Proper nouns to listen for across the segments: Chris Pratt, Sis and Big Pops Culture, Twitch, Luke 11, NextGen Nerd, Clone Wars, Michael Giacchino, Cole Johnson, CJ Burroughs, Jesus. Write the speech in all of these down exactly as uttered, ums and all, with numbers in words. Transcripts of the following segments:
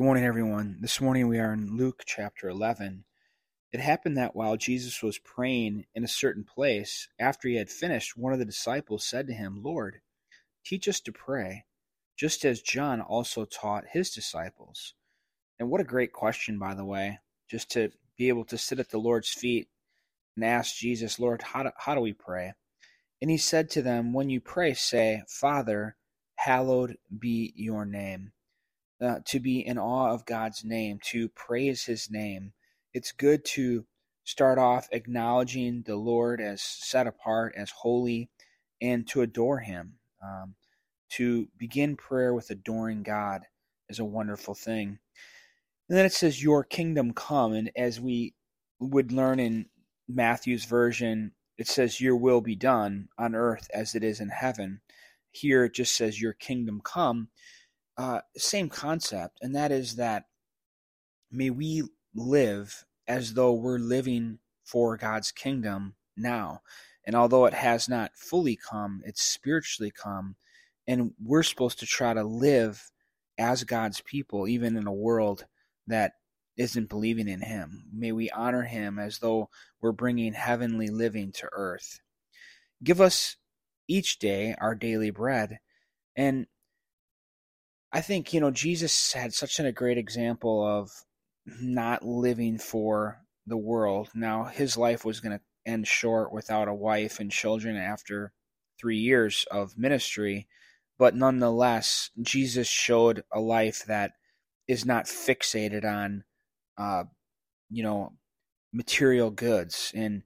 Good morning, everyone. This morning we are in Luke chapter eleven. It happened that while Jesus was praying in a certain place, after he had finished, one of the disciples said to him, "Lord, teach us to pray, just as John also taught his disciples." And what a great question, by the way, just to be able to sit at the Lord's feet and ask Jesus, "Lord, how do, how do we pray?" And he said to them, "When you pray, say, 'Father, hallowed be your name.'" Uh, to be in awe of God's name, to praise his name. It's good to start off acknowledging the Lord as set apart, as holy, and to adore him. Um, to begin prayer with adoring God is a wonderful thing. And then it says, "Your kingdom come." And as we would learn in Matthew's version, it says, "Your will be done on earth as it is in heaven." Here it just says, "Your kingdom come." Uh, same concept, and that is that may we live as though we're living for God's kingdom now. And although it has not fully come, it's spiritually come, and we're supposed to try to live as God's people, even in a world that isn't believing in him. May we honor him as though we're bringing heavenly living to earth. Give us each day our daily bread. And I think, you know, Jesus had such a great example of not living for the world. Now, his life was going to end short without a wife and children after three years of ministry. But nonetheless, Jesus showed a life that is not fixated on, uh, you know, material goods. And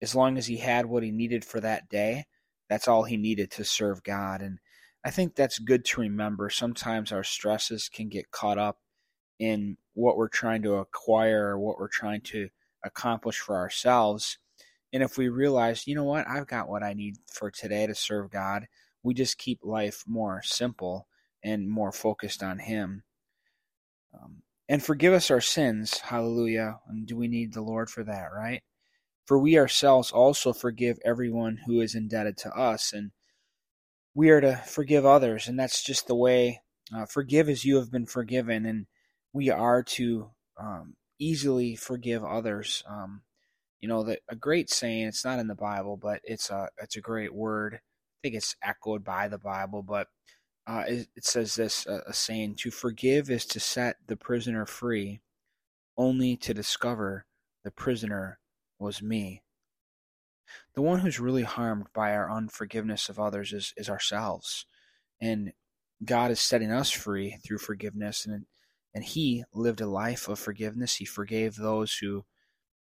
as long as he had what he needed for that day, that's all he needed to serve God. And I think that's good to remember. Sometimes our stresses can get caught up in what we're trying to acquire or what we're trying to accomplish for ourselves. And if we realize, you know what, I've got what I need for today to serve God, we just keep life more simple and more focused on him. Um, and forgive us our sins. Hallelujah. And do we need the Lord for that, right? For we ourselves also forgive everyone who is indebted to us. And we are to forgive others, and that's just the way. Uh, forgive as you have been forgiven, and we are to um, easily forgive others. Um, you know, the, a great saying. It's not in the Bible, but it's a it's a great word. I think it's echoed by the Bible, but uh, it, it says this: uh, a saying, "To forgive is to set the prisoner free, only to discover the prisoner was me." The one who's really harmed by our unforgiveness of others is, is ourselves. And God is setting us free through forgiveness. And and he lived a life of forgiveness. He forgave those who,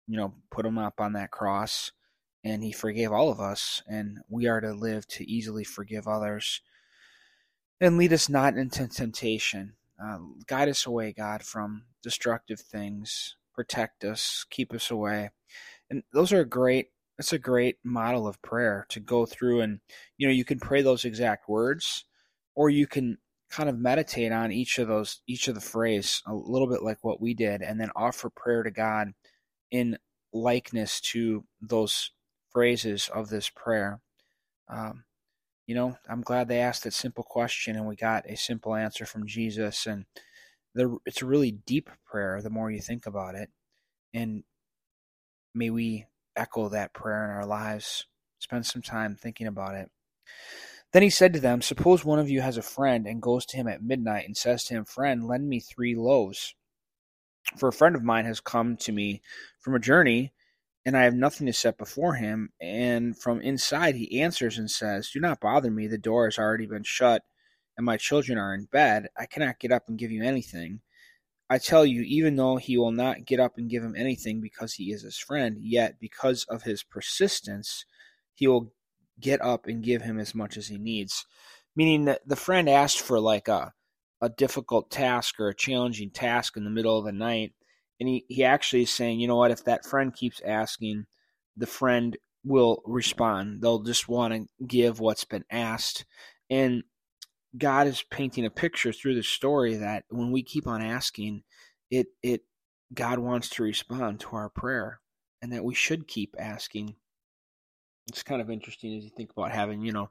you know, put him up on that cross. And he forgave all of us. And we are to live to easily forgive others. And lead us not into temptation. Uh, guide us away, God, from destructive things. Protect us. Keep us away. And those are great. That's a great model of prayer to go through, and you know you can pray those exact words, or you can kind of meditate on each of those, each of the phrase a little bit like what we did, and then offer prayer to God in likeness to those phrases of this prayer. Um, you know, I'm glad they asked that simple question, and we got a simple answer from Jesus. And the, it's a really deep prayer. The more you think about it, and may we echo that prayer in our lives. Spend some time thinking about it. Then he said to them, "Suppose one of you has a friend and goes to him at midnight and says to him, 'Friend, lend me three loaves, for a friend of mine has come to me from a journey, and I have nothing to set before him.' And from inside he answers and says, 'Do not bother me. The door has already been shut, and my children are in bed. I cannot get up and give you anything.' I tell you, even though he will not get up and give him anything because he is his friend, yet because of his persistence, he will get up and give him as much as he needs." Meaning that the friend asked for like a, a difficult task or a challenging task in the middle of the night. And he, he actually is saying, you know what, if that friend keeps asking, the friend will respond. They'll just want to give what's been asked. And God is painting a picture through the story that when we keep on asking, it it God wants to respond to our prayer, and that we should keep asking. It's kind of interesting as you think about having, you know,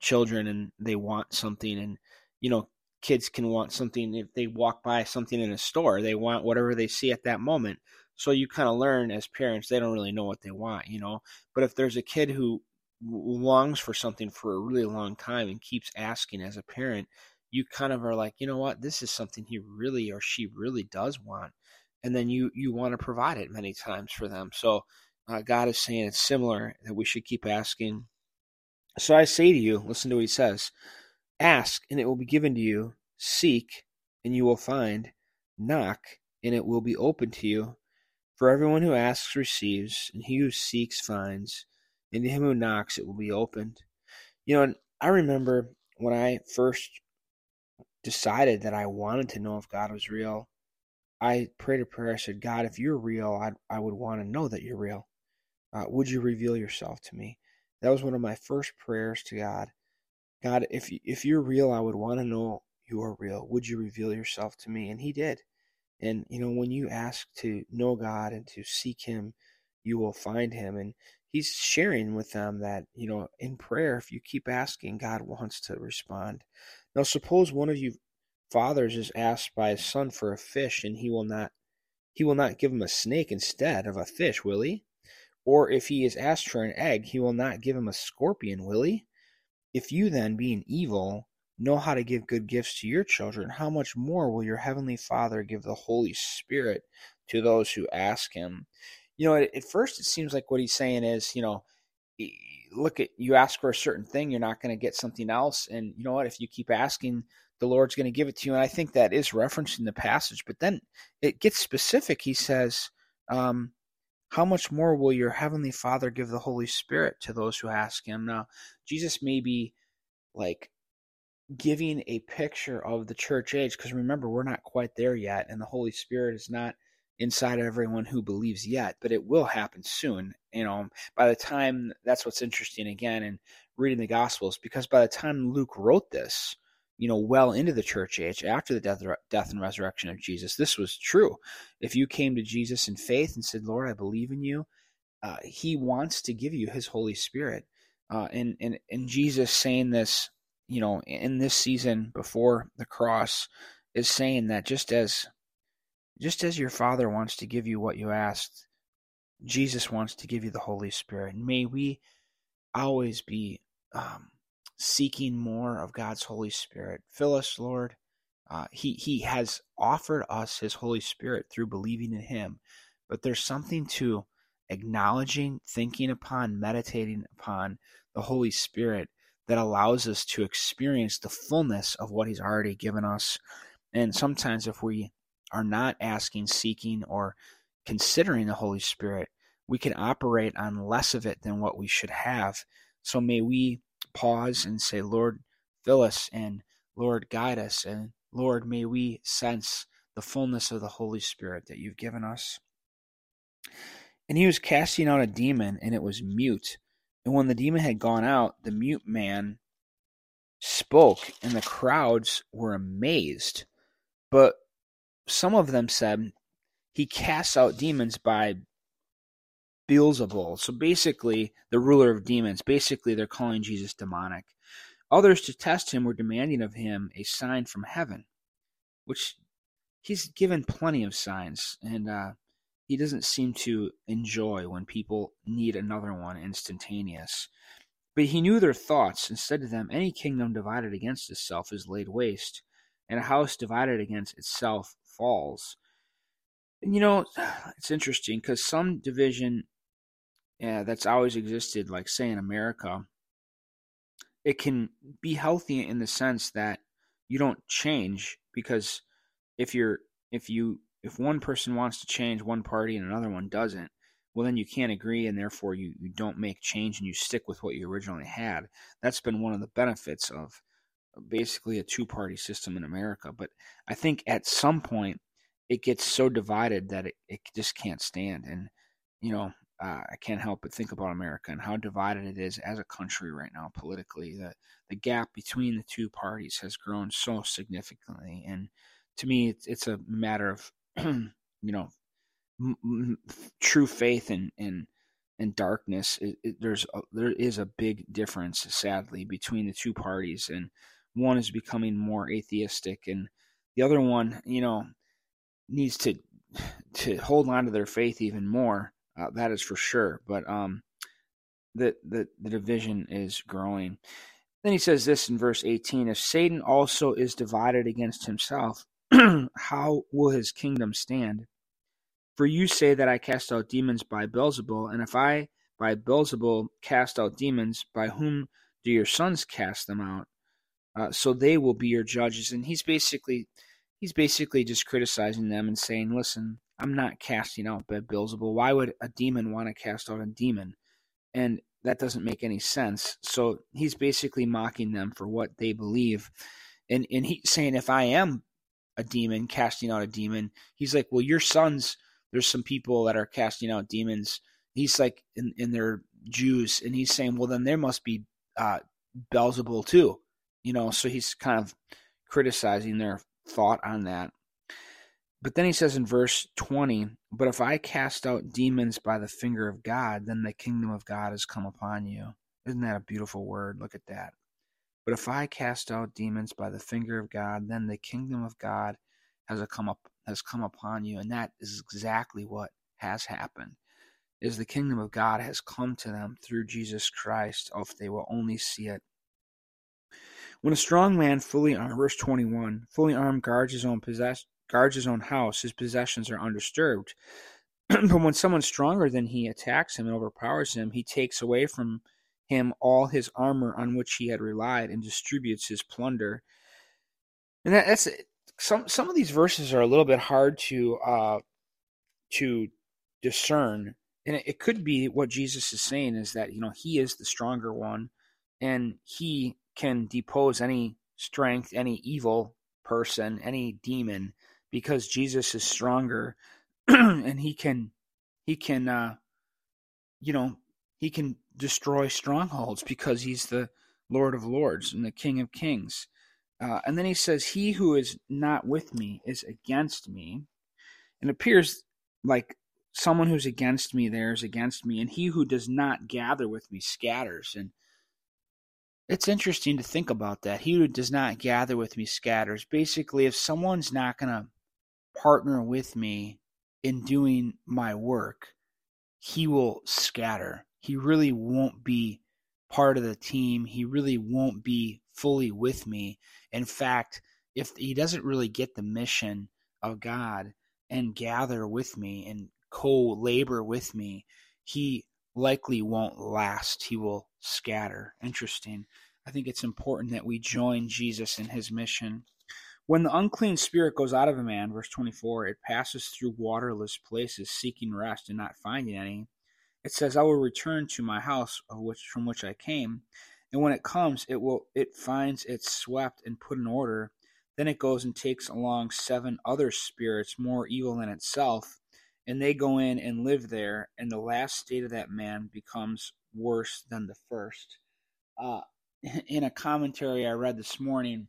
children, and they want something, and you know, kids can want something. If they walk by something in a store, they want whatever they see at that moment. So you kind of learn as parents, they don't really know what they want, you know. But if there's a kid who longs for something for a really long time and keeps asking as a parent, you kind of are like, you know what, this is something he really or she really does want. And then you you want to provide it many times for them. So uh, God is saying it's similar, that we should keep asking. So I say to you, listen to what he says, ask and it will be given to you, seek and you will find, knock and it will be opened to you. For everyone who asks receives, and he who seeks finds, and to him who knocks it will be opened. You know, and I remember when I first decided that I wanted to know if God was real, I prayed a prayer. I said, God, if you're real, I'd, I would want to know that you're real. Uh, would you reveal yourself to me? That was one of my first prayers to God. God, if you, if you're real, I would want to know you are real. Would you reveal yourself to me? And he did. And, you know, when you ask to know God and to seek him, you will find him. And he's sharing with them that, you know, in prayer, if you keep asking, God wants to respond. Now, suppose one of you fathers is asked by his son for a fish, and he will not he will not give him a snake instead of a fish, will he? Or if he is asked for an egg, he will not give him a scorpion, will he? If you then, being evil, know how to give good gifts to your children, how much more will your heavenly Father give the Holy Spirit to those who ask him? You know, at first it seems like what he's saying is, you know, look, at you ask for a certain thing, you're not going to get something else. And you know what, if you keep asking, the Lord's going to give it to you. And I think that is referenced in the passage. But then it gets specific. He says, um, how much more will your heavenly Father give the Holy Spirit to those who ask him? Now, Jesus may be like giving a picture of the church age, because remember, we're not quite there yet, and the Holy Spirit is not inside of everyone who believes yet, but it will happen soon. You know, by the time, that's what's interesting again in reading the Gospels, because by the time Luke wrote this, you know, well into the church age, after the death, death and resurrection of Jesus, this was true. If you came to Jesus in faith and said, Lord, I believe in you, uh, he wants to give you his Holy Spirit. Uh, and, and, and Jesus saying this, you know, in this season before the cross, is saying that just as, just as your Father wants to give you what you asked, Jesus wants to give you the Holy Spirit. And may we always be, um, seeking more of God's Holy Spirit. Fill us, Lord. Uh, he, he has offered us his Holy Spirit through believing in him. But there's something to acknowledging, thinking upon, meditating upon the Holy Spirit that allows us to experience the fullness of what he's already given us. And sometimes if we are not asking, seeking, or considering the Holy Spirit, we can operate on less of it than what we should have. So may we pause and say, Lord, fill us, and Lord, guide us, and Lord, may we sense the fullness of the Holy Spirit that you've given us. And he was casting out a demon, and it was mute. And when the demon had gone out, the mute man spoke, and the crowds were amazed. But some of them said, he casts out demons by Beelzebul. So basically, the ruler of demons. Basically, they're calling Jesus demonic. Others, to test him, were demanding of him a sign from heaven, which he's given plenty of signs, and uh, he doesn't seem to enjoy when people need another one instantaneous. But he knew their thoughts and said to them, any kingdom divided against itself is laid waste, and a house divided against itself falls. And you know, it's interesting because some division Yeah, that's always existed, like say in America, it can be healthy in the sense that you don't change, because if you're if you if one person wants to change one party and another one doesn't, well then you can't agree, and therefore you, you don't make change and you stick with what you originally had. That's been one of the benefits of basically a two-party system in America. But I think at some point it gets so divided that it, it just can't stand. And you know, Uh, I can't help but think about America and how divided it is as a country right now politically. The the gap between the two parties has grown so significantly, and to me, it's it's a matter of you know m- m- true faith and and and darkness. It, it, there's a, there is a big difference, sadly, between the two parties, and one is becoming more atheistic, and the other one, you know, needs to to hold on to their faith even more. Uh, that is for sure. But um, the, the the division is growing. Then he says this in verse eighteen: if Satan also is divided against himself, how will his kingdom stand? For you say that I cast out demons by Beelzebul, and if I by Beelzebul cast out demons, by whom do your sons cast them out? Uh, so they will be your judges. And he's basically he's basically just criticizing them and saying, listen, I'm not casting out by Beelzebul. Why would a demon want to cast out a demon? And that doesn't make any sense. So he's basically mocking them for what they believe. And and he's saying, if I am a demon casting out a demon, he's like, well, your sons, there's some people that are casting out demons. He's like, and, and they're Jews. And he's saying, well, then there must be uh, Beelzebul too. You know, so he's kind of criticizing their thought on that. But then he says in verse twenty, but if I cast out demons by the finger of God, then the kingdom of God has come upon you. Isn't that a beautiful word? Look at that. But if I cast out demons by the finger of God, then the kingdom of God has come up has come upon you. And that is exactly what has happened, is the kingdom of God has come to them through Jesus Christ, if they will only see it. When a strong man, fully armed, verse twenty-one, fully armed guards his own possessions, guards his own house, his possessions are undisturbed. But when someone stronger than he attacks him and overpowers him, he takes away from him all his armor on which he had relied and distributes his plunder. And that, that's some some of these verses are a little bit hard to uh, to discern, and it, it could be what Jesus is saying is that, you know, he is the stronger one, and he can depose any strength, any evil person, any demon, because Jesus is stronger, and he can, he can, uh, you know, he can destroy strongholds because he's the Lord of Lords and the King of Kings. Uh, and then he says, "He who is not with me is against me," and it appears like someone who's against me there is against me, and he who does not gather with me scatters. And it's interesting to think about that. He who does not gather with me scatters. Basically, if someone's not going to partner with me in doing my work, he will scatter. He really won't be part of the team. He really won't be fully with me. In fact, if he doesn't really get the mission of God and gather with me and co-labor with me, he likely won't last. He will scatter. Interesting. I think it's important that we join Jesus in his mission. When the unclean spirit goes out of a man, verse twenty-four, it passes through waterless places, seeking rest and not finding any. It says, I will return to my house of which from which I came. And when it comes, it will it finds it swept and put in order. Then it goes and takes along seven other spirits more evil than itself, and they go in and live there, and the last state of that man becomes worse than the first. Uh, in a commentary I read this morning,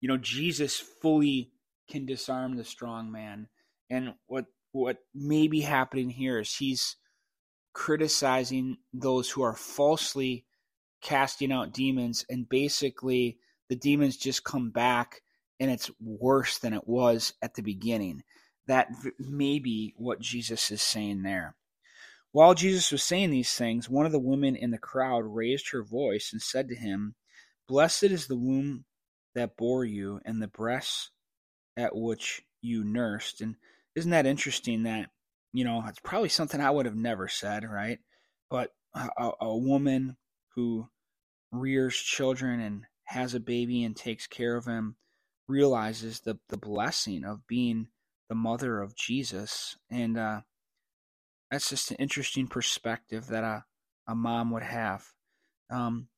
you know, Jesus fully can disarm the strong man. And what what may be happening here is he's criticizing those who are falsely casting out demons, and basically the demons just come back, and it's worse than it was at the beginning. That may be what Jesus is saying there. While Jesus was saying these things, one of the women in the crowd raised her voice and said to him, "Blessed is the womb that bore you and the breasts at which you nursed." And isn't that interesting that, you know, it's probably something I would have never said, right? But a, a woman who rears children and has a baby and takes care of him realizes the, the blessing of being the mother of Jesus. And uh, that's just an interesting perspective that a, a mom would have. Um,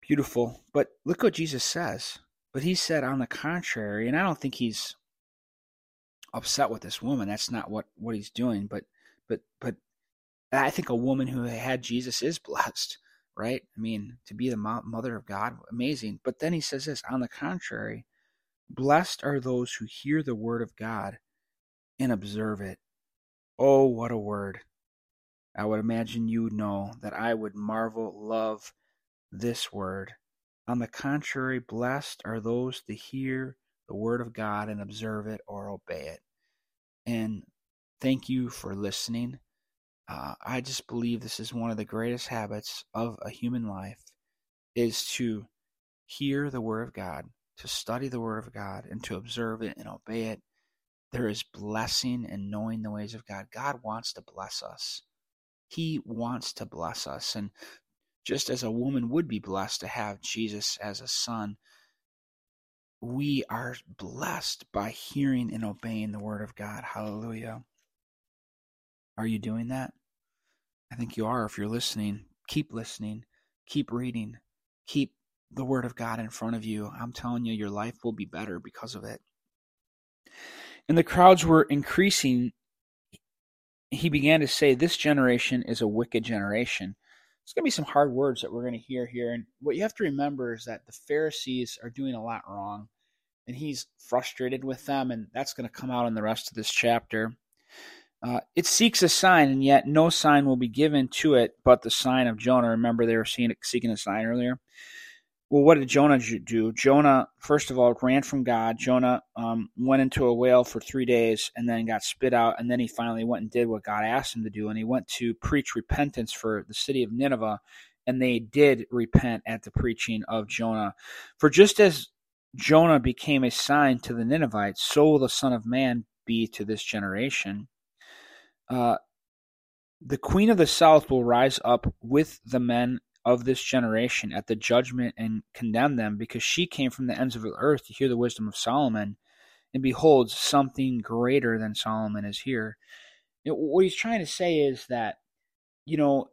beautiful. But look what Jesus says. But he said, on the contrary, and I don't think he's upset with this woman. That's not what, what he's doing. But, but, but I think a woman who had Jesus is blessed, right? I mean, to be the mother of God, amazing. But then he says this, on the contrary, blessed are those who hear the word of God and observe it. Oh, what a word. I would imagine you know that I would marvel, love this word. On the contrary, blessed are those that hear the word of God and observe it or obey it. And thank you for listening. Uh, I just believe this is one of the greatest habits of a human life, is to hear the word of God, to study the word of God, and to observe it and obey it. There is blessing in knowing the ways of God. God wants to bless us. He wants to bless us. And just as a woman would be blessed to have Jesus as a son, we are blessed by hearing and obeying the word of God. Hallelujah. Are you doing that? I think you are if you're listening. Keep listening. Keep reading. Keep the word of God in front of you. I'm telling you, your life will be better because of it. And the crowds were increasing. He began to say, this generation is a wicked generation. It's going to be some hard words that we're going to hear here. And what you have to remember is that the Pharisees are doing a lot wrong, and he's frustrated with them, and that's going to come out in the rest of this chapter. Uh, it seeks a sign, and yet no sign will be given to it but the sign of Jonah. Remember, they were seeing, seeking a sign earlier. Well, what did Jonah do? Jonah, first of all, ran from God. Jonah um, went into a whale for three days and then got spit out, and then he finally went and did what God asked him to do, and he went to preach repentance for the city of Nineveh, and they did repent at the preaching of Jonah. For just as Jonah became a sign to the Ninevites, so will the Son of Man be to this generation. Uh, the queen of the south will rise up with the men of this generation at the judgment and condemn them, because she came from the ends of the earth to hear the wisdom of Solomon, and behold, something greater than Solomon is here. You know, what he's trying to say is that, you know,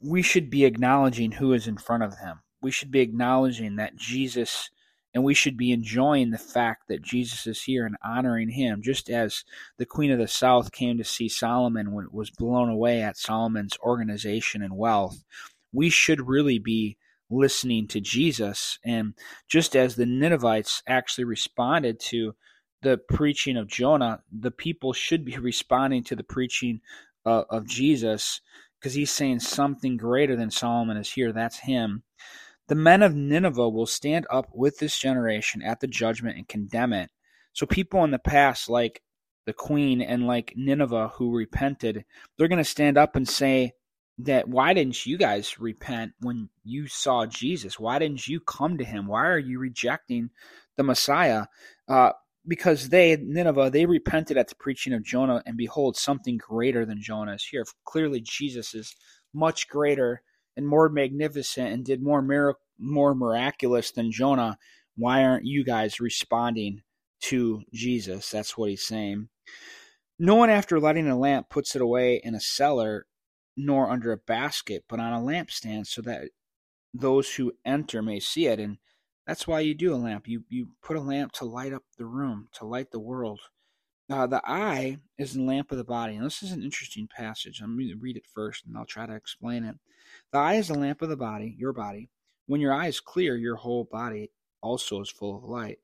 we should be acknowledging who is in front of him. We should be acknowledging that Jesus, and we should be enjoying the fact that Jesus is here and honoring him, just as the Queen of the South came to see Solomon when it was blown away at Solomon's organization and wealth. We should really be listening to Jesus. And just as the Ninevites actually responded to the preaching of Jonah, the people should be responding to the preaching uh, of Jesus, because he's saying something greater than Solomon is here. That's him. The men of Nineveh will stand up with this generation at the judgment and condemn it. So people in the past, like the queen and like Nineveh who repented, they're going to stand up and say, that why didn't you guys repent when you saw Jesus? Why didn't you come to him? Why are you rejecting the Messiah? Uh, because they, Nineveh, they repented at the preaching of Jonah, and behold, something greater than Jonah is here. Clearly, Jesus is much greater and more magnificent and did more mirac- more miraculous than Jonah. Why aren't you guys responding to Jesus? That's what he's saying. No one, after lighting a lamp, puts it away in a cellar, nor under a basket, but on a lampstand, so that those who enter may see it. And that's why you do a lamp. You you put a lamp to light up the room, to light the world. Uh, the eye is the lamp of the body. And this is an interesting passage. I'm going to read it first, and I'll try to explain it. The eye is the lamp of the body, your body. When your eye is clear, your whole body also is full of light.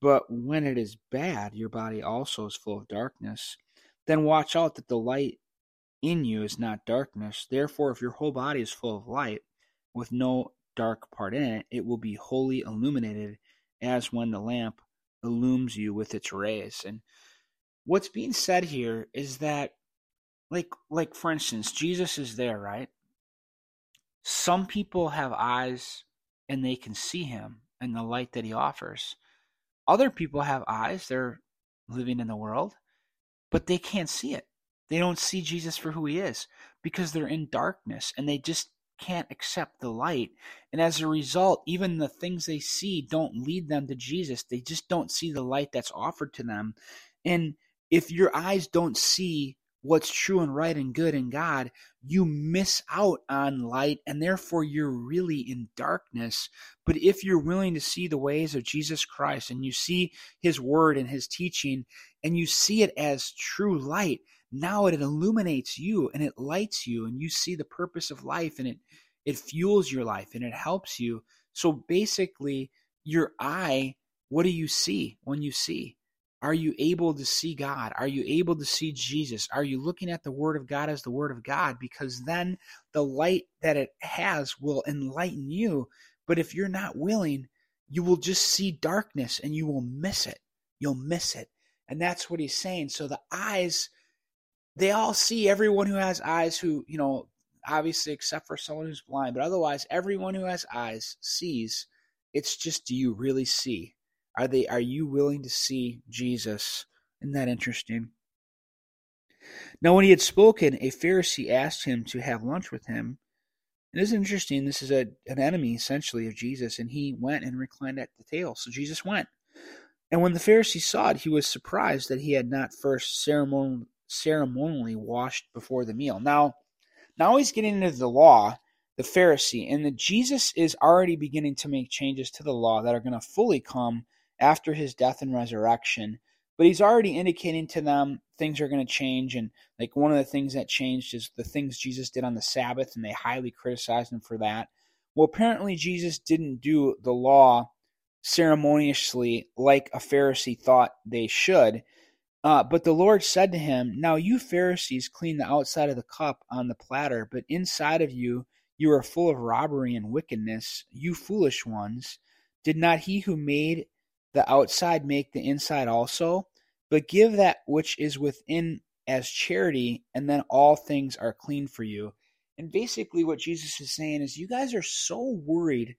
But when it is bad, your body also is full of darkness. Then watch out that the light in you is not darkness. Therefore, if your whole body is full of light, with no dark part in it, it will be wholly illuminated, as when the lamp illumes you with its rays. And what's being said here is that, like, like for instance, Jesus is there, right? Some people have eyes and they can see him and the light that he offers. Other people have eyes, they're living in the world, but they can't see it. They don't see Jesus for who he is, because they're in darkness and they just can't accept the light. And as a result, even the things they see don't lead them to Jesus. They just don't see the light that's offered to them. And if your eyes don't see what's true and right and good in God, you miss out on light, and therefore you're really in darkness. But if you're willing to see the ways of Jesus Christ, and you see his word and his teaching, and you see it as true light, now it illuminates you and it lights you, and you see the purpose of life, and it, it fuels your life and it helps you. So basically, your eye, what do you see when you see? Are you able to see God? Are you able to see Jesus? Are you looking at the Word of God as the Word of God? Because then the light that it has will enlighten you, But if you're not willing, you will just see darkness and you will miss it. You'll miss it. And that's what he's saying. So the eyes, they all see. Everyone who has eyes who, you know, obviously except for someone who's blind, but otherwise everyone who has eyes sees. It's just, do you really see? Are they? Are you willing to see Jesus? Isn't that interesting? Now when he had spoken, a Pharisee asked him to have lunch with him. It is interesting. This is a, an enemy, essentially, of Jesus, and he went and reclined at the table. So Jesus went. And when the Pharisee saw it, he was surprised that he had not first ceremon- ceremonially washed before the meal. Now, now he's getting into the law, the Pharisee, and that Jesus is already beginning to make changes to the law that are going to fully come after his death and resurrection. But he's already indicating to them things are going to change. And like one of the things that changed is the things Jesus did on the Sabbath, and they highly criticized him for that. Well, apparently Jesus didn't do the law ceremoniously like a Pharisee thought they should. Uh, but the Lord said to him, "Now you Pharisees clean the outside of the cup on the platter, but inside of you, you are full of robbery and wickedness. You foolish ones, did not he who made the outside make the inside also? But give that which is within as charity, and then all things are clean for you." And basically what Jesus is saying is, you guys are so worried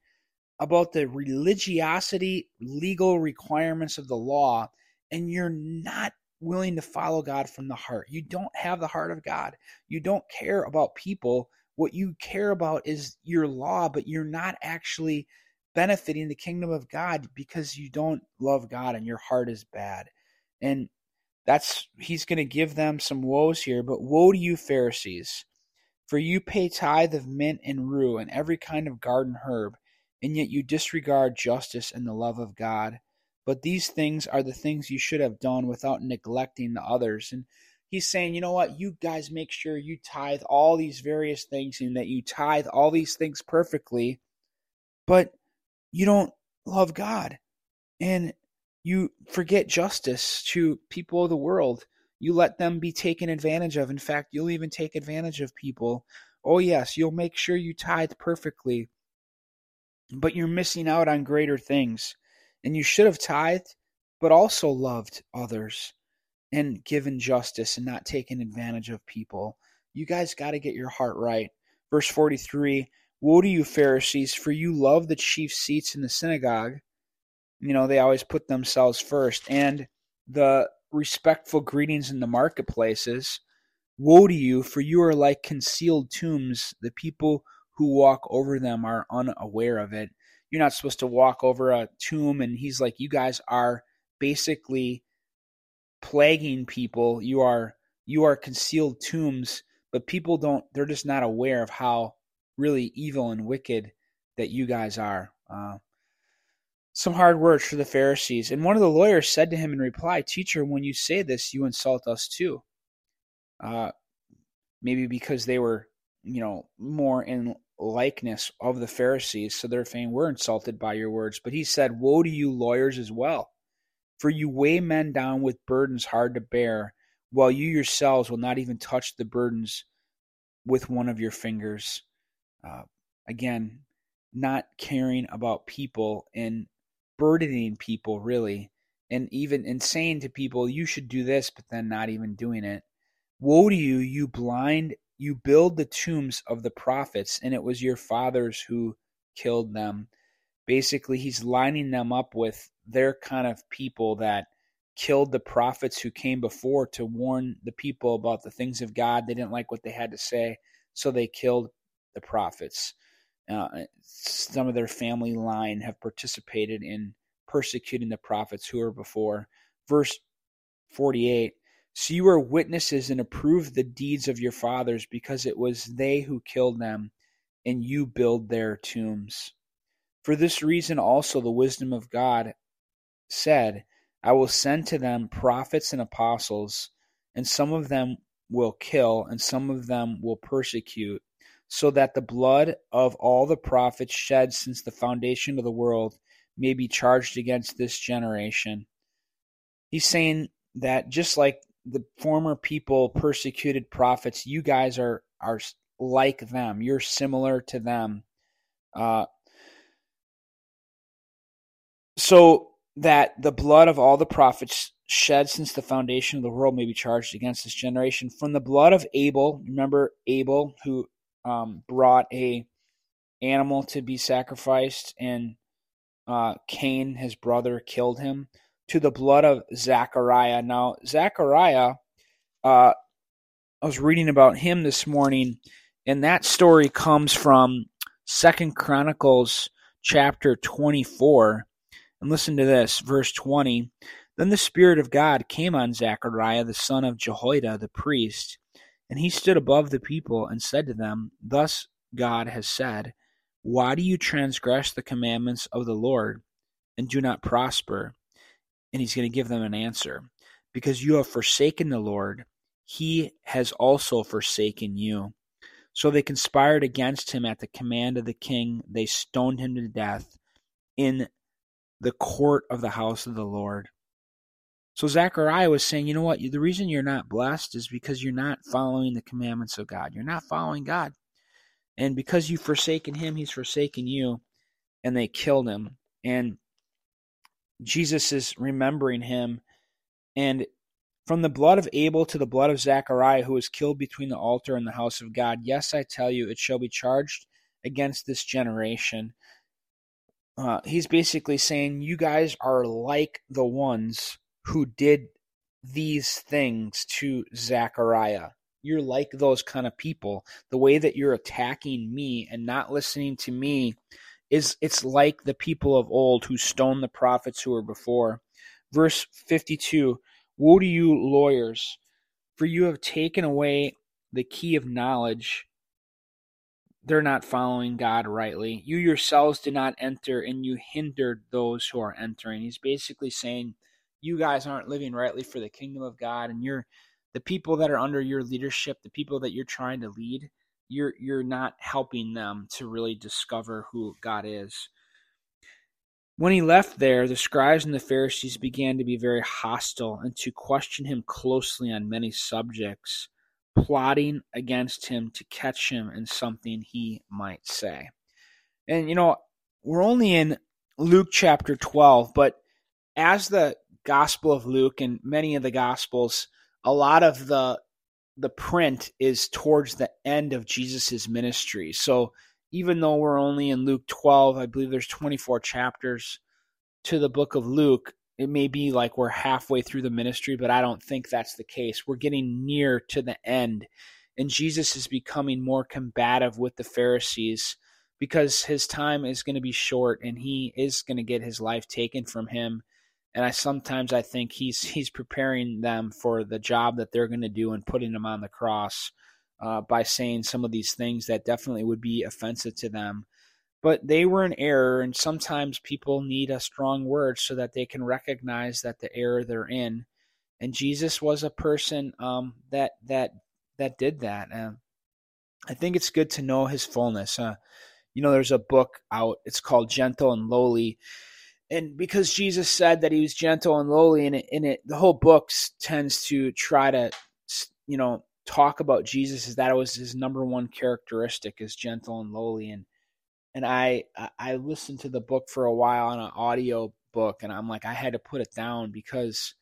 about the religiosity, legal requirements of the law, and you're not willing to follow God from the heart. You don't have the heart of God. You don't care about people. What you care about is your law, but you're not actually benefiting the kingdom of God because you don't love God and your heart is bad. And that's, he's going to give them some woes here. But woe to you, Pharisees, for you pay tithe of mint and rue and every kind of garden herb, and yet you disregard justice and the love of God. But these things are the things you should have done without neglecting the others. And he's saying, you know what, you guys make sure you tithe all these various things and that you tithe all these things perfectly, but you don't love God. And you forget justice to people of the world. You let them be taken advantage of. In fact, you'll even take advantage of people. Oh yes, you'll make sure you tithe perfectly, but you're missing out on greater things. And you should have tithed, but also loved others and given justice and not taken advantage of people. You guys got to get your heart right. Verse forty-three, "Woe to you, Pharisees, for you love the chief seats in the synagogue." You know, they always put themselves first, and the respectful greetings in the marketplaces. "Woe to you, for you are like concealed tombs. The people who walk over them are unaware of it." You're not supposed to walk over a tomb, and he's like, you guys are basically plaguing people. You are, you are concealed tombs, but people don't, they're just not aware of how really evil and wicked that you guys are. Uh, Some hard words for the Pharisees. And one of the lawyers said to him in reply, "Teacher, when you say this, you insult us too." Uh, maybe because they were, you know, more in likeness of the Pharisees, so they're saying, we're insulted by your words. But he said, "Woe to you, lawyers, as well, for you weigh men down with burdens hard to bear, while you yourselves will not even touch the burdens with one of your fingers." Uh, again, not caring about people and burdening people, really, and even and saying to people, you should do this, but then not even doing it. "Woe to you, you blind, you build the tombs of the prophets, and it was your fathers who killed them." Basically, he's lining them up with their kind of people that killed the prophets who came before to warn the people about the things of God. They didn't like what they had to say, so they killed the prophets. Uh, some of their family line have participated in persecuting the prophets who were before. Verse forty-eight, "So you are witnesses and approve the deeds of your fathers, because it was they who killed them, and you build their tombs. For this reason also the wisdom of God said, I will send to them prophets and apostles, and some of them will kill, and some of them will persecute, so that the blood of all the prophets shed since the foundation of the world may be charged against this generation." He's saying that just like the former people persecuted prophets, you guys are, are like them. You're similar to them. Uh, so that the blood of all the prophets shed since the foundation of the world may be charged against this generation. From the blood of Abel, remember Abel, who um, brought a animal to be sacrificed, and uh, Cain, his brother, killed him, to the blood of Zechariah. Now, Zechariah, uh, I was reading about him this morning, and that story comes from Second Chronicles chapter twenty-four. And listen to this, verse twenty. Then the Spirit of God came on Zechariah, the son of Jehoiada, the priest, and he stood above the people and said to them, "Thus God has said, why do you transgress the commandments of the Lord and do not prosper?" And he's going to give them an answer. "Because you have forsaken the Lord, he has also forsaken you." So they conspired against him at the command of the king. They stoned him to death in the court of the house of the Lord. So Zechariah was saying, you know what? The reason you're not blessed is because you're not following the commandments of God. You're not following God. And because you've forsaken him, he's forsaken you. And they killed him. And Jesus is remembering him. And from the blood of Abel to the blood of Zechariah, who was killed between the altar and the house of God, yes, I tell you, it shall be charged against this generation. Uh, he's basically saying, you guys are like the ones who did these things to Zechariah. You're like those kind of people. The way that you're attacking me and not listening to me is it's like the people of old who stoned the prophets who were before. Verse fifty-two, "Woe to you, lawyers, for you have taken away the key of knowledge." They're not following God rightly. "You yourselves did not enter, and you hindered those who are entering." He's basically saying, you guys aren't living rightly for the kingdom of God, and you're the people that are under your leadership, the people that you're trying to lead, you're you're not helping them to really discover who God is. When he left there, the scribes and the Pharisees began to be very hostile and to question him closely on many subjects, plotting against him to catch him in something he might say. And, you know, we're only in Luke chapter twelve, but as the Gospel of Luke and many of the Gospels, a lot of the the print is towards the end of Jesus's ministry. So even though we're only in Luke twelve, I believe there's twenty-four chapters to the book of Luke. It may be like we're halfway through the ministry, but I don't think that's the case. We're getting near to the end, and Jesus is becoming more combative with the Pharisees because his time is going to be short, and he is going to get his life taken from him. And I sometimes I think he's he's preparing them for the job that they're going to do and putting them on the cross uh, by saying some of these things that definitely would be offensive to them. But they were in error, and sometimes people need a strong word so that they can recognize that the error they're in. And Jesus was a person um, that that that did that. Uh, I think it's good to know his fullness. Uh, you know, there's a book out. It's called Gentle and Lowly. And because Jesus said that he was gentle and lowly, and it, and it, the whole book tends to try to, you know, talk about Jesus as that was his number one characteristic, is gentle and lowly. And and I I listened to the book for a while on an audio book, and I'm like, I had to put it down because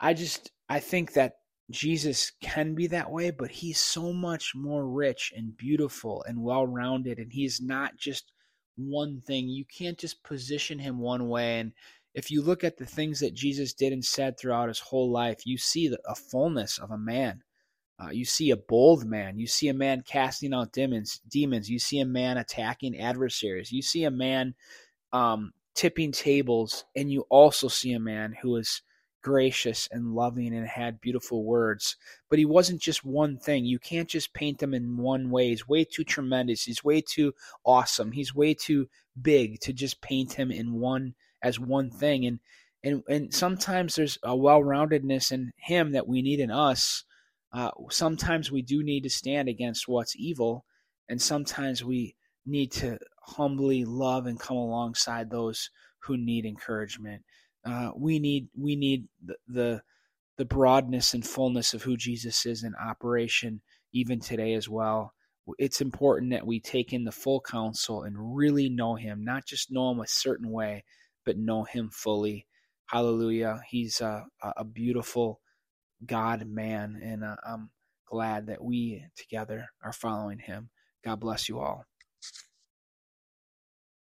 I just I think that Jesus can be that way, but he's so much more rich and beautiful and well-rounded, and he's not just one thing. You can't just position him one way. And if you look at the things that Jesus did and said throughout his whole life, you see the, a fullness of a man. Uh, you see a bold man. You see a man casting out demons. Demons. You see a man attacking adversaries. You see a man um, tipping tables, and you also see a man who is gracious and loving and had beautiful words. But he wasn't just one thing. You can't just paint him in one way. He's way too tremendous. He's way too awesome. He's way too big to just paint him in one as one thing. And and and sometimes there's a well-roundedness in him that we need in us. Uh, sometimes we do need to stand against what's evil, and sometimes we need to humbly love and come alongside those who need encouragement. Uh, we need we need the, the the broadness and fullness of who Jesus is in operation even today as well. It's important that we take in the full counsel and really know him, not just know him a certain way, but know him fully. Hallelujah. He's a, a beautiful God man, and I'm glad that we together are following him. God bless you all.